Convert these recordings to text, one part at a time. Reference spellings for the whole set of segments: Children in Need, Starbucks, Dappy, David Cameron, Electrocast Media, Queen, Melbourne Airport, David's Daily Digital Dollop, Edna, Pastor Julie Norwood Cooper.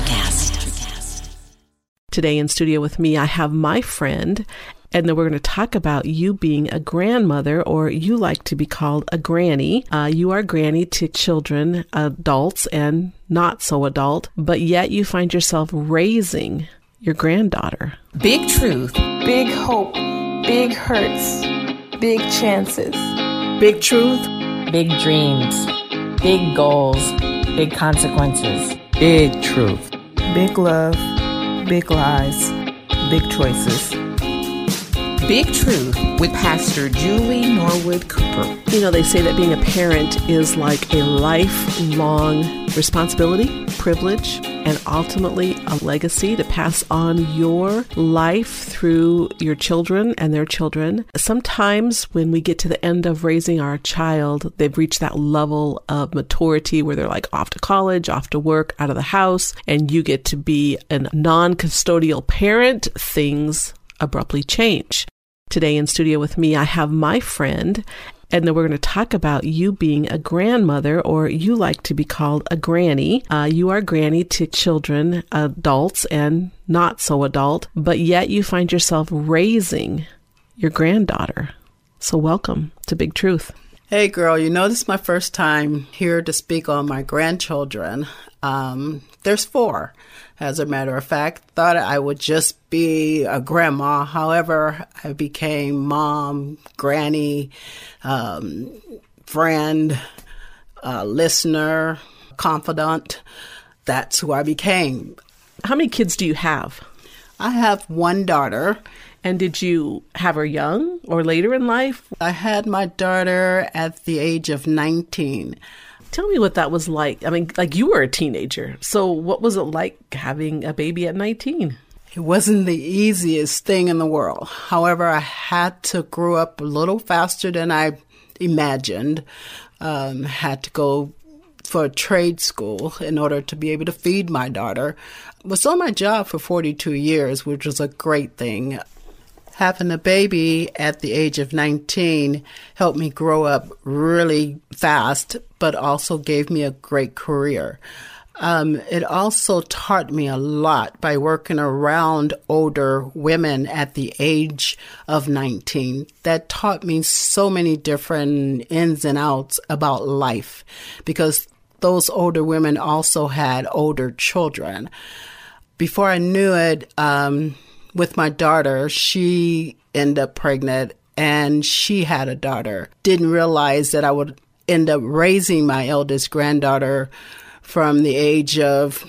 Electrocast. Today in studio with me, I have my friend, Edna. We're going to talk about you being a grandmother, or you like to be called a granny. You are a granny to children, adults, and not so adult, but yet you find yourself raising your granddaughter. Big truth, big hope, big hurts, big chances. Big truth, big dreams, big goals, big consequences. Big truth, big love, big lies, big choices. Big Truth with Pastor Julie Norwood Cooper. You know, they say that being a parent is like a lifelong responsibility, privilege, and ultimately a legacy to pass on your life through your children and their children. Sometimes when we get to the end of raising our child, they've reached that level of maturity where they're like off to college, off to work, out of the house, and you get to be a non-custodial parent. Things abruptly change. Today in studio with me, I have my friend, Edna. We're going to talk about you being a grandmother, or you like to be called a granny. You are a granny to children, adults, and not so adult, but yet you find yourself raising your granddaughter. So welcome to Big Truth. Hey girl, you know, this is my first time here to speak on my grandchildren. There's four. As a matter of fact, thought I would just be a grandma. However, I became mom, granny, friend, listener, confidant. That's who I became. How many kids do you have? I have one daughter. And did you have her young or later in life? I had my daughter at the age of 19. Tell me what that was like. I mean, like, you were a teenager. So what was it like having a baby at 19? It wasn't the easiest thing in the world. However, I had to grow up a little faster than I imagined. Had to go for a trade school in order to be able to feed my daughter. Was on my job for 42 years, which was a great thing. Having a baby at the age of 19 helped me grow up really fast, but also gave me a great career. It also taught me a lot by working around older women at the age of 19. That taught me so many different ins and outs about life, because those older women also had older children. Before I knew it, with my daughter, she ended up pregnant, and she had a daughter. Didn't realize that I would end up raising my eldest granddaughter from the age of,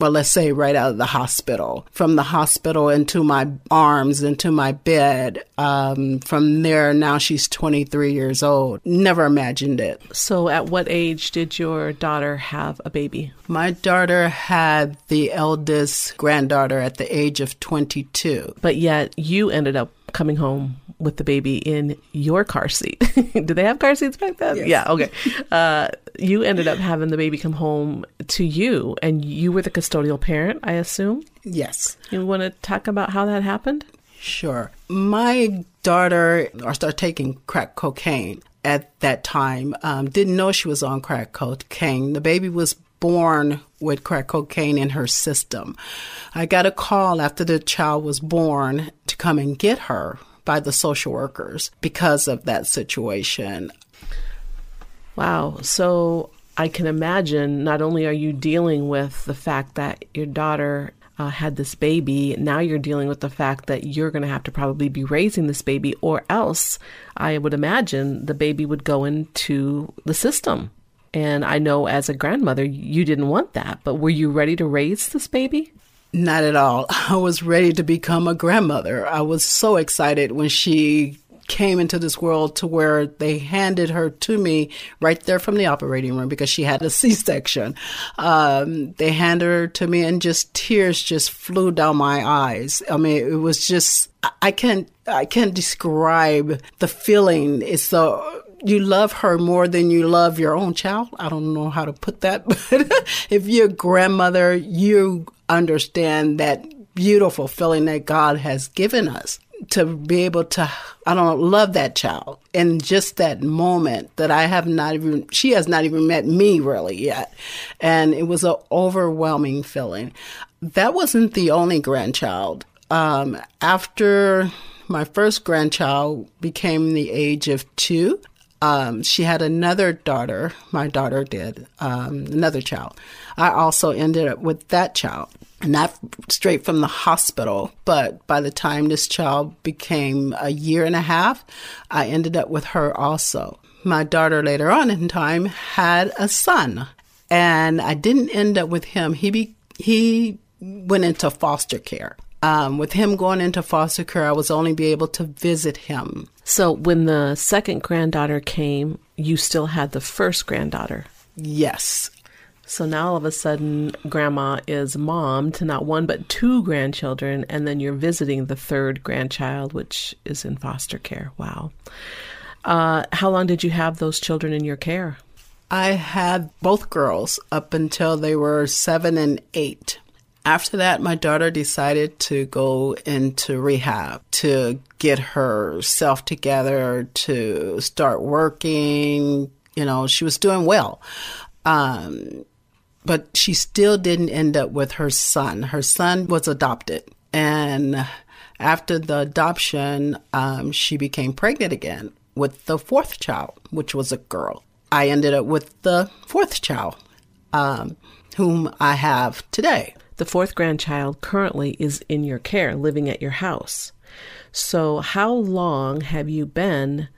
well, let's say right out of the hospital. From the hospital into my arms, into my bed. From there, now she's 23 years old. Never imagined it. So at what age did your daughter have a baby? My daughter had the eldest granddaughter at the age of 22. But yet you ended up coming home with the baby in your car seat. Did they have car seats back then? Yes. Yeah, okay. You ended up having the baby come home to you, and you were the custodial parent, I assume? Yes. You want to talk about how that happened? Sure. My daughter started taking crack cocaine at that time. Didn't know she was on crack cocaine. The baby was born with crack cocaine in her system. I got a call after the child was born to come and get her by the social workers because of that situation. Wow. So I can imagine, not only are you dealing with the fact that your daughter had this baby, now you're dealing with the fact that you're going to have to probably be raising this baby, or else I would imagine the baby would go into the system. And I know as a grandmother, you didn't want that, but were you ready to raise this baby? Not at all. I was ready to become a grandmother. I was so excited when she came into this world, to where they handed her to me right there from the operating room, because she had a C-section. They handed her to me, and just tears just flew down my eyes. I mean, it was just, I can't describe the feeling. It's so, you love her more than you love your own child. I don't know how to put that, but if you're a grandmother, you understand that beautiful feeling that God has given us. to be able to, I don't know, love that child in just that moment that I have not even, she has not even met me really yet. And it was an overwhelming feeling. That wasn't the only grandchild. After my first grandchild became the age of 2, she had another daughter. My daughter did, another child. I also ended up with that child. Not straight from the hospital, but by the time this child became a year and a half, I ended up with her also. My daughter later on in time had a son, and I didn't end up with him. He went into foster care. With him going into foster care, I was only be able to visit him. So when the second granddaughter came, you still had the first granddaughter? Yes. So now all of a sudden, grandma is mom to not one, but 2 grandchildren, and then you're visiting the third grandchild, which is in foster care. Wow. How long did you have those children in your care? I had both girls up until they were 7 and 8. After that, my daughter decided to go into rehab to get herself together, to start working. You know, she was doing well. But she still didn't end up with her son. Her son was adopted. And after the adoption, she became pregnant again with the 4th child, which was a girl. I ended up with the 4th child, whom I have today. The 4th grandchild currently is in your care, living at your house. So how long have you been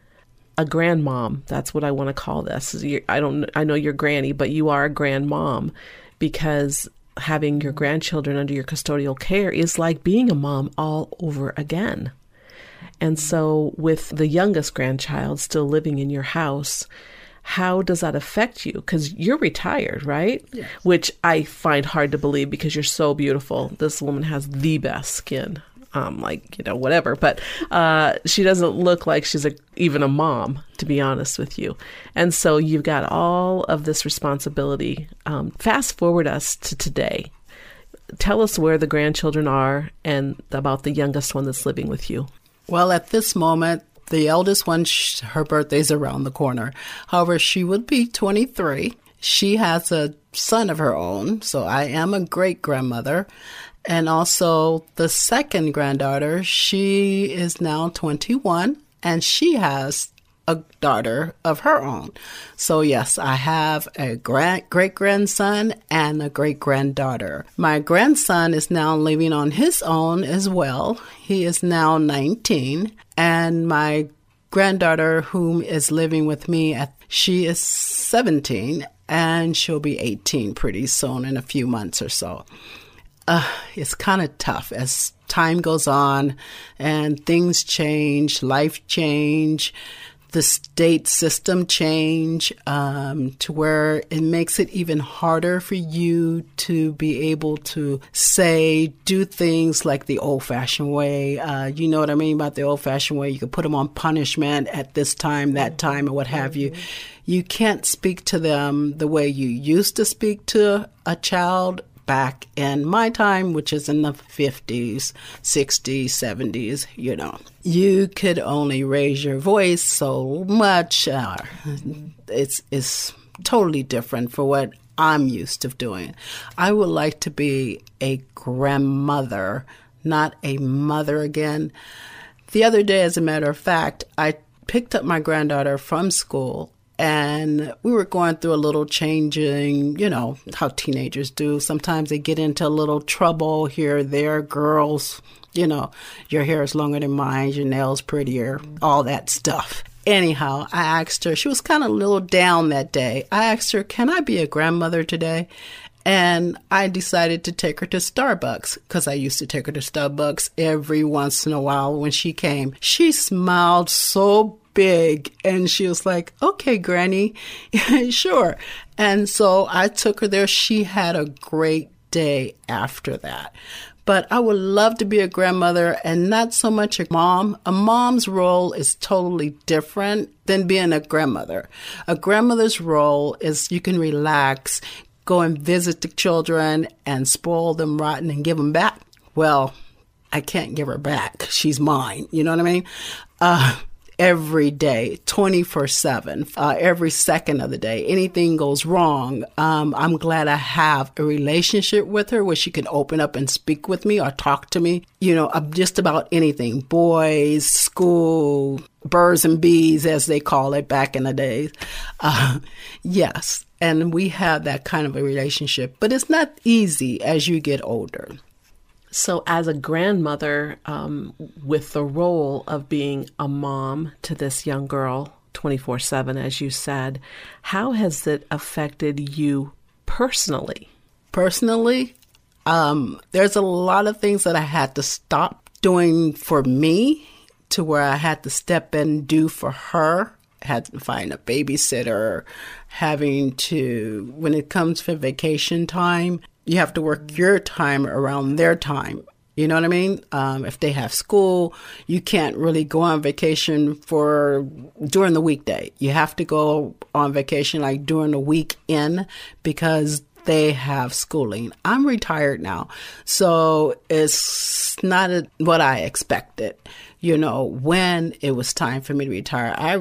a grandmom? That's what I want to call this. I know you're granny, but you are a grandmom, because having your grandchildren under your custodial care is like being a mom all over again. And so with the youngest grandchild still living in your house, how does that affect you? Because you're retired, right? Yes. Which I find hard to believe, because you're so beautiful. This woman has the best skin. Whatever. But she doesn't look like she's even a mom, to be honest with you. And so you've got all of this responsibility. Fast forward us to today. Tell us where the grandchildren are and about the youngest one that's living with you. Well, at this moment, the eldest one, her birthday's around the corner. However, she would be 23. She has a son of her own, so I am a great-grandmother. And also the second granddaughter, she is now 21, and she has a daughter of her own. So yes, I have a great-grandson and a great-granddaughter. My grandson is now living on his own as well. He is now 19, and my granddaughter, whom is living with me, she is 17, and she'll be 18 pretty soon, in a few months or so. It's kind of tough as time goes on and things change, life change, the state system change, to where it makes it even harder for you to be able to do things like the old-fashioned way. You know what I mean about the old-fashioned way? You could put them on punishment at this time, that time, or what have you. You can't speak to them the way you used to speak to a child back in my time, which is in the 50s, 60s, 70s, you know. You could only raise your voice so much. It's totally different for what I'm used to doing. I would like to be a grandmother, not a mother again. The other day, as a matter of fact, I picked up my granddaughter from school, and we were going through a little changing, you know, how teenagers do. Sometimes they get into a little trouble here or there. Girls, you know, your hair is longer than mine, your nails prettier, all that stuff. Anyhow, I asked her, she was kind of a little down that day. I asked her, can I be a grandmother today? And I decided to take her to Starbucks, because I used to take her to Starbucks every once in a while when she came. She smiled so big, and she was like, okay, Granny, sure. And so I took her there. She had a great day after that. But I would love to be a grandmother and not so much a mom. A mom's role is totally different than being a grandmother. A grandmother's role is you can relax, go and visit the children and spoil them rotten and give them back. Well, I can't give her back. She's mine. You know what I mean? Every day, 24/7, every second of the day, anything goes wrong. I'm glad I have a relationship with her where she can open up and speak with me or talk to me, you know, just about anything, boys, school, birds and bees, as they call it back in the days. Yes. And we have that kind of a relationship, but it's not easy as you get older. So as a grandmother, with the role of being a mom to this young girl, 24/7, as you said, how has it affected you personally? Personally, there's a lot of things that I had to stop doing for me to where I had to step in and do for her. Had to find a babysitter, having to, when it comes for vacation time, you have to work your time around their time. You know what I mean? If they have school, you can't really go on vacation during the weekday. You have to go on vacation like during the weekend because they have schooling. I'm retired now, so it's not what I expected. You know, when it was time for me to retire, I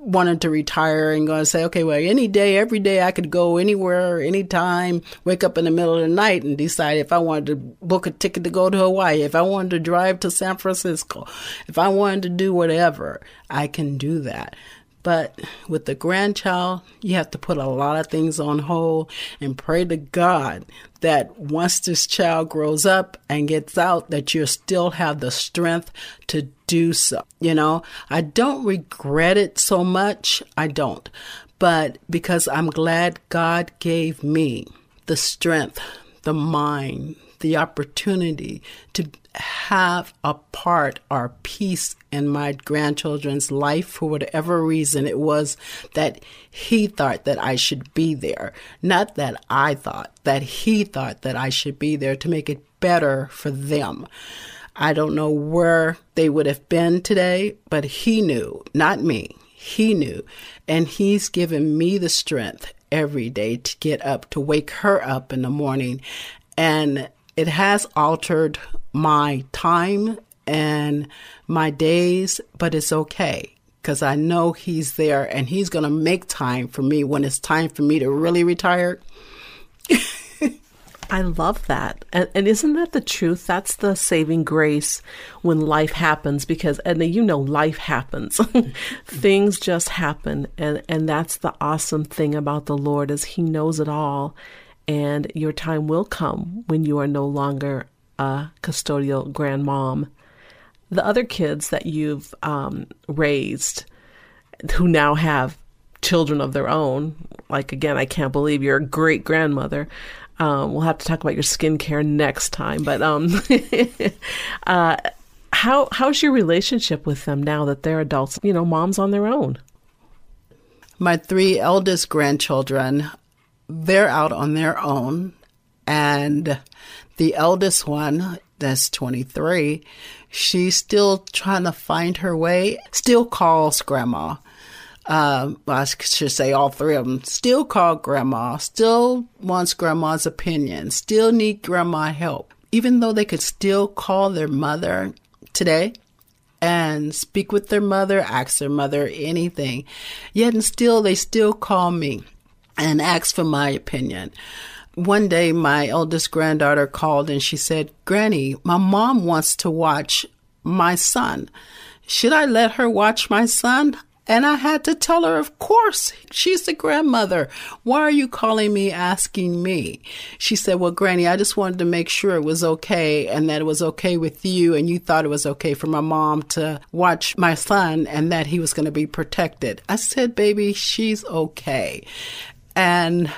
wanted to retire and go and say, okay, well, any day, every day I could go anywhere, anytime, wake up in the middle of the night and decide if I wanted to book a ticket to go to Hawaii, if I wanted to drive to San Francisco, if I wanted to do whatever, I can do that. But with the grandchild, you have to put a lot of things on hold and pray to God that once this child grows up and gets out, that you still have the strength to do so. You know, I don't regret it so much. I don't. But because I'm glad God gave me the strength, the mind, the opportunity to have a part or piece in my grandchildren's life for whatever reason it was that he thought that I should be there. Not that I thought, that he thought that I should be there to make it better for them. I don't know where they would have been today, but he knew, not me. He knew. And he's given me the strength every day to get up, to wake her up in the morning. And it has altered my time and my days, but it's okay because I know he's there and he's going to make time for me when it's time for me to really retire. I love that. And isn't that the truth? That's the saving grace when life happens because, Edna, you know, life happens. Things just happen. And that's the awesome thing about the Lord is he knows it all. And your time will come when you are no longer a custodial grandmom. The other kids that you've raised who now have children of their own, like, again, I can't believe you're a great grandmother. We'll have to talk about your skincare next time. But how's your relationship with them now that they're adults, you know, moms on their own? My three eldest grandchildren, they're out on their own, and the eldest one, that's 23, she's still trying to find her way, still calls Grandma. I should say all three of them still call Grandma, still wants Grandma's opinion, still need Grandma help. Even though they could still call their mother today and speak with their mother, ask their mother anything, yet and still they still call me and asked for my opinion. One day, my eldest granddaughter called and she said, "Granny, my mom wants to watch my son. Should I let her watch my son?" And I had to tell her, of course, she's the grandmother. Why are you calling me, asking me? She said, "Well, Granny, I just wanted to make sure it was okay and that it was okay with you. And you thought it was okay for my mom to watch my son and that he was going to be protected." I said, "Baby, she's okay." And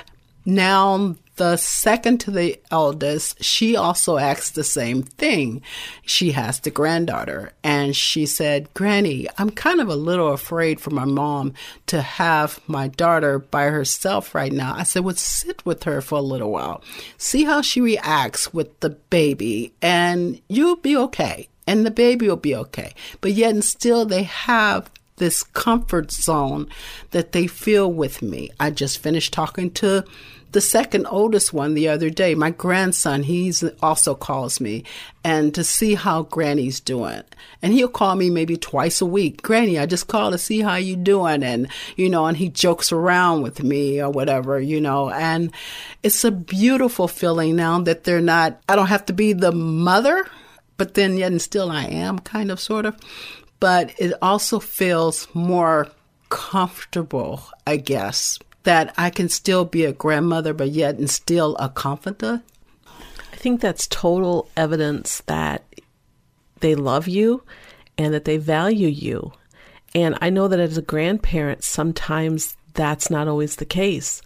now the second to the eldest, she also asks the same thing. She has the granddaughter. And she said, "Granny, I'm kind of a little afraid for my mom to have my daughter by herself right now." I said, "Well, sit with her for a little while. See how she reacts with the baby. And you'll be okay. And the baby will be okay." But yet and still they have this comfort zone that they feel with me. I just finished talking to the second oldest one the other day, my grandson, he also calls me, and to see how Granny's doing. And he'll call me maybe twice a week. Granny, I just called to see how you doing. And, you know, and he jokes around with me or whatever, you know. And it's a beautiful feeling now that they're not, I don't have to be the mother, but then yet and still I am kind of, sort of. But it also feels more comfortable, I guess, that I can still be a grandmother, but yet and still a confidant. I think that's total evidence that they love you and that they value you. And I know that as a grandparent, sometimes that's not always the case.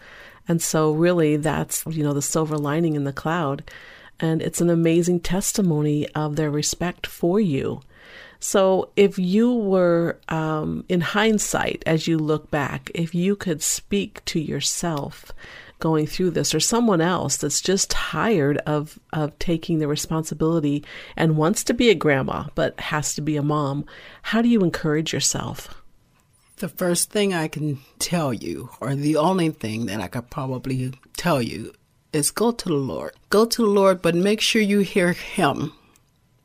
And so really that's, you know, the silver lining in the cloud. And it's an amazing testimony of their respect for you. So if you were, in hindsight, as you look back, if you could speak to yourself going through this, or someone else that's just tired of taking the responsibility and wants to be a grandma, but has to be a mom, how do you encourage yourself? The first thing I can tell you, or the only thing that I could probably tell you, is go to the Lord. Go to the Lord, but make sure you hear Him,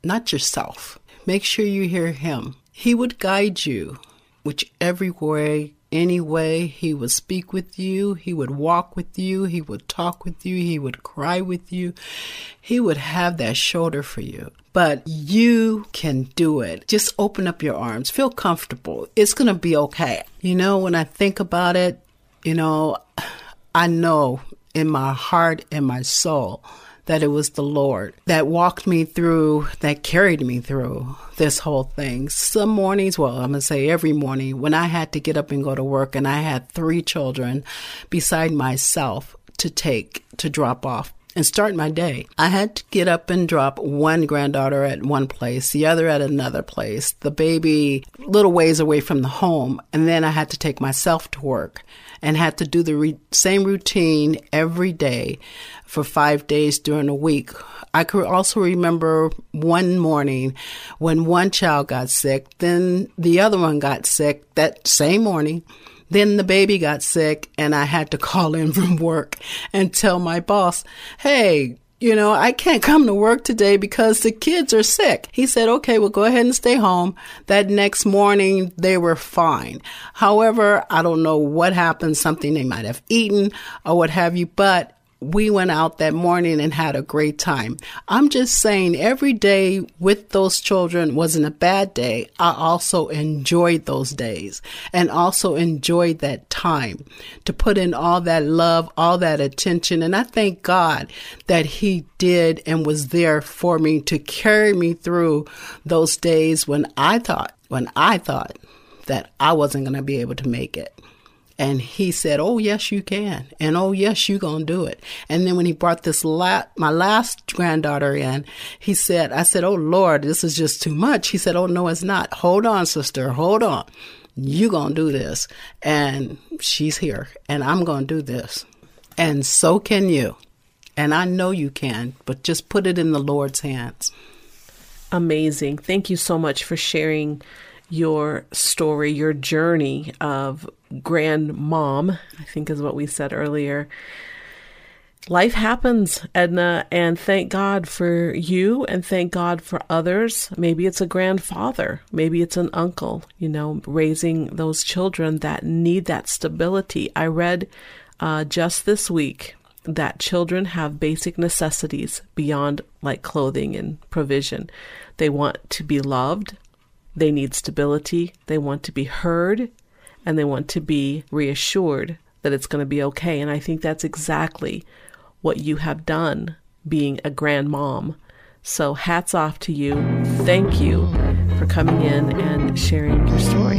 not yourself. Make sure you hear Him. He would guide you, whichever way, any way. He would speak with you. He would walk with you. He would talk with you. He would cry with you. He would have that shoulder for you. But you can do it. Just open up your arms. Feel comfortable. It's going to be okay. You know, when I think about it, you know, I know in my heart and my soul that it was the Lord that walked me through, that carried me through this whole thing. Some mornings, well, I'm going to say every morning, when I had to get up and go to work and I had 3 children beside myself to take, to drop off and start my day, I had to get up and drop one granddaughter at one place, the other at another place, the baby little ways away from the home, and then I had to take myself to work and had to do the same routine every day for 5 days during a week. I could also remember one morning when one child got sick, then the other one got sick that same morning. Then the baby got sick and I had to call in from work and tell my boss, hey, you know, I can't come to work today because the kids are sick. He said, okay, well, go ahead and stay home. That next morning, they were fine. However, I don't know what happened, something they might have eaten or what have you, but we went out that morning and had a great time. I'm just saying every day with those children wasn't a bad day. I also enjoyed those days and also enjoyed that time to put in all that love, all that attention. And I thank God that He did and was there for me to carry me through those days when I thought that I wasn't going to be able to make it. And He said, oh, yes, you can. And oh, yes, you're going to do it. And then when He brought this my last granddaughter in, He said, I said, oh, Lord, this is just too much. He said, oh, no, it's not. Hold on, sister. Hold on. You're going to do this. And she's here. And I'm going to do this. And so can you. And I know you can. But just put it in the Lord's hands. Amazing. Thank you so much for sharing your story, your journey of grandmom, I think is what we said earlier. Life happens, Edna, and thank God for you and thank God for others. Maybe it's a grandfather, maybe it's an uncle, you know, raising those children that need that stability. I read just this week that children have basic necessities beyond like clothing and provision. They want to be loved. They need stability. They want to be heard. And they want to be reassured that it's going to be okay. And I think that's exactly what you have done being a grandmom. So hats off to you. Thank you for coming in and sharing your story.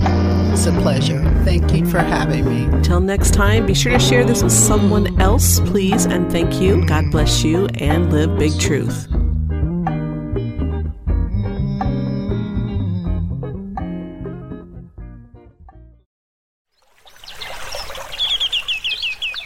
It's a pleasure. Thank you for having me. Till next time, be sure to share this with someone else, please. And thank you. God bless you and live big truth.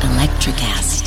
Electrocast.